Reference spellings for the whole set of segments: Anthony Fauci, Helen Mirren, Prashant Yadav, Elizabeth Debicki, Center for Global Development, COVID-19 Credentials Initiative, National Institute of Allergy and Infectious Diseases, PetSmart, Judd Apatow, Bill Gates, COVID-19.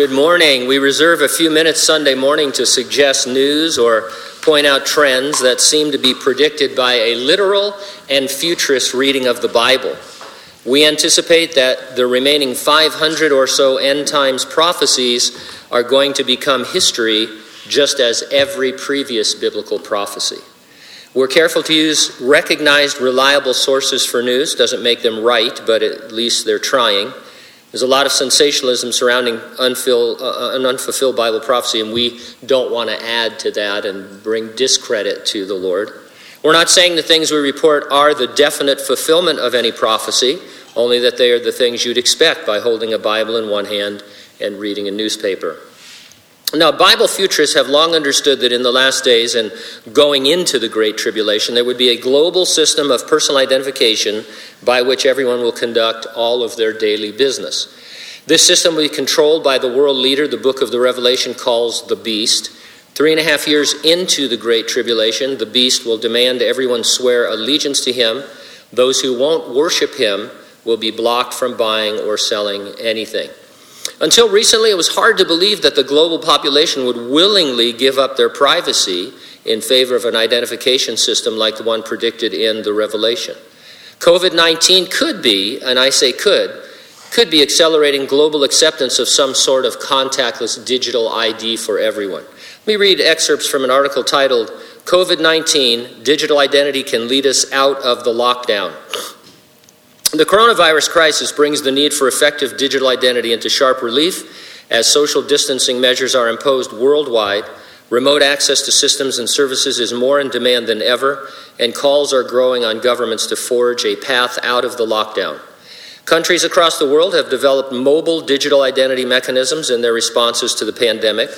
Good morning. We reserve a few minutes Sunday morning to suggest news or point out trends that seem to be predicted by a literal and futurist reading of the Bible. We anticipate that the remaining 500 or so end times prophecies are going to become history, just as every previous biblical prophecy. We're careful to use recognized, reliable sources for news. Doesn't make them right, but at least they're trying. There's a lot of sensationalism surrounding an unfulfilled Bible prophecy, and we don't want to add to that and bring discredit to the Lord. We're not saying the things we report are the definite fulfillment of any prophecy, only that they are the things you'd expect by holding a Bible in one hand and reading a newspaper. Now, Bible futurists have long understood that in the last days and going into the Great Tribulation, there would be a global system of personal identification by which everyone will conduct all of their daily business. This system will be controlled by the world leader the book of the Revelation calls the Beast. 3.5 years into the Great Tribulation, the Beast will demand everyone swear allegiance to him. Those who won't worship him will be blocked from buying or selling anything. Until recently, it was hard to believe that the global population would willingly give up their privacy in favor of an identification system like the one predicted in the Revelation. COVID-19 could be, and I say could be accelerating global acceptance of some sort of contactless digital ID for everyone. Let me read excerpts from an article titled, COVID-19, Digital Identity Can Lead Us Out of the Lockdown. The coronavirus crisis brings the need for effective digital identity into sharp relief as social distancing measures are imposed worldwide. Remote access to systems and services is more in demand than ever, and calls are growing on governments to forge a path out of the lockdown. Countries across the world have developed mobile digital identity mechanisms in their responses to the pandemic,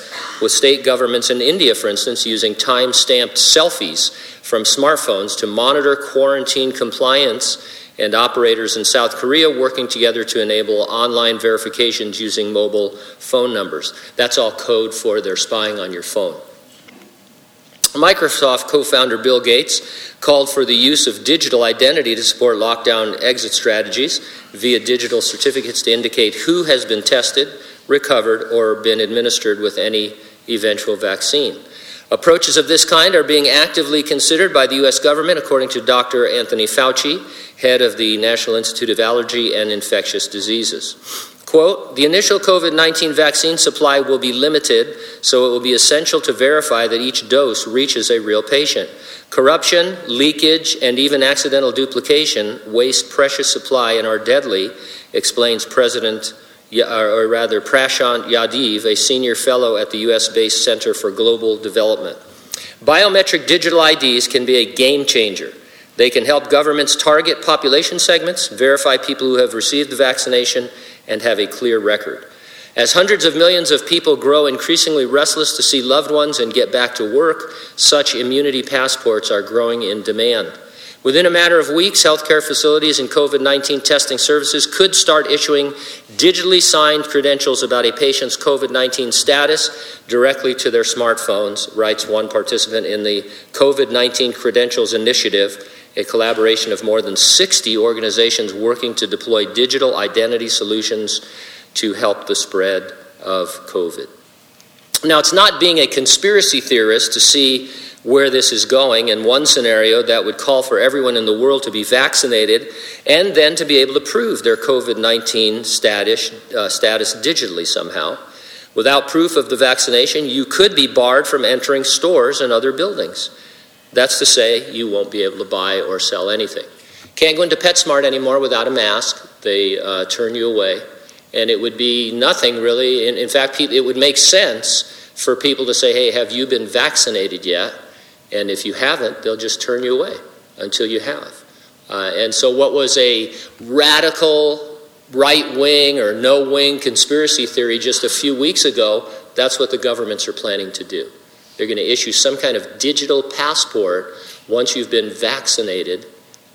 with state governments in India, for instance, using time-stamped selfies from smartphones to monitor quarantine compliance, and operators in South Korea working together to enable online verifications using mobile phone numbers. That's all code for they're spying on your phone. Microsoft co-founder Bill Gates called for the use of digital identity to support lockdown exit strategies via digital certificates to indicate who has been tested, recovered, or been administered with any eventual vaccine. Approaches of this kind are being actively considered by the U.S. government, according to Dr. Anthony Fauci, head of the National Institute of Allergy and Infectious Diseases. Quote, the initial COVID-19 vaccine supply will be limited, so it will be essential to verify that each dose reaches a real patient. Corruption, leakage, and even accidental duplication waste precious supply and are deadly, explains Prashant Yadav, a senior fellow at the U.S.-based Center for Global Development. Biometric digital IDs can be a game changer. They can help governments target population segments, verify people who have received the vaccination, and have a clear record. As hundreds of millions of people grow increasingly restless to see loved ones and get back to work, such immunity passports are growing in demand. Within a matter of weeks, healthcare facilities and COVID-19 testing services could start issuing digitally signed credentials about a patient's COVID-19 status directly to their smartphones, writes one participant in the COVID-19 Credentials Initiative, a collaboration of more than 60 organizations working to deploy digital identity solutions to help the spread of COVID. Now, it's not being a conspiracy theorist to see where this is going, and one scenario that would call for everyone in the world to be vaccinated and then to be able to prove their COVID-19 status digitally somehow. Without proof of the vaccination, you could be barred from entering stores and other buildings. That's to say, you won't be able to buy or sell anything. Can't go into PetSmart anymore without a mask. They turn you away. And it would be nothing really. In fact, it would make sense for people to say, hey, have you been vaccinated yet? And if you haven't, they'll just turn you away until you have. And so what was a radical right-wing or no-wing conspiracy theory just a few weeks ago, that's what the governments are planning to do. They're going to issue some kind of digital passport once you've been vaccinated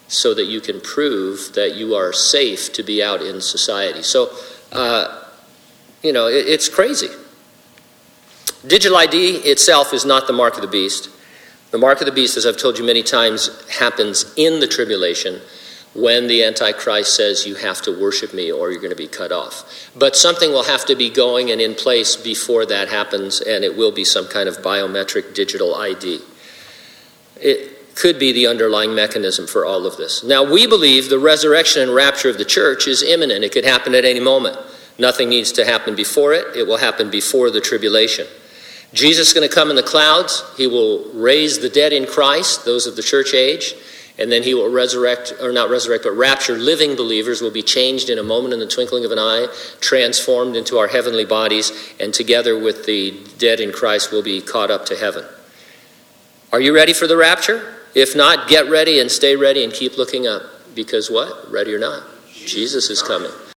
so that you can prove that you are safe to be out in society. So, it's crazy. Digital ID itself is not the mark of the beast. The mark of the beast, as I've told you many times, happens in the tribulation when the Antichrist says you have to worship me or you're going to be cut off. But something will have to be going and in place before that happens, and it will be some kind of biometric digital ID. It could be the underlying mechanism for all of this. Now, we believe the resurrection and rapture of the church is imminent. It could happen at any moment. Nothing needs to happen before it. It will happen before the tribulation. Jesus is going to come in the clouds. He will raise the dead in Christ, those of the church age. And then he will rapture living believers, will be changed in a moment, in the twinkling of an eye, transformed into our heavenly bodies, and together with the dead in Christ will be caught up to heaven. Are you ready for the rapture? If not, get ready and stay ready and keep looking up. Because what? Ready or not, Jesus is coming.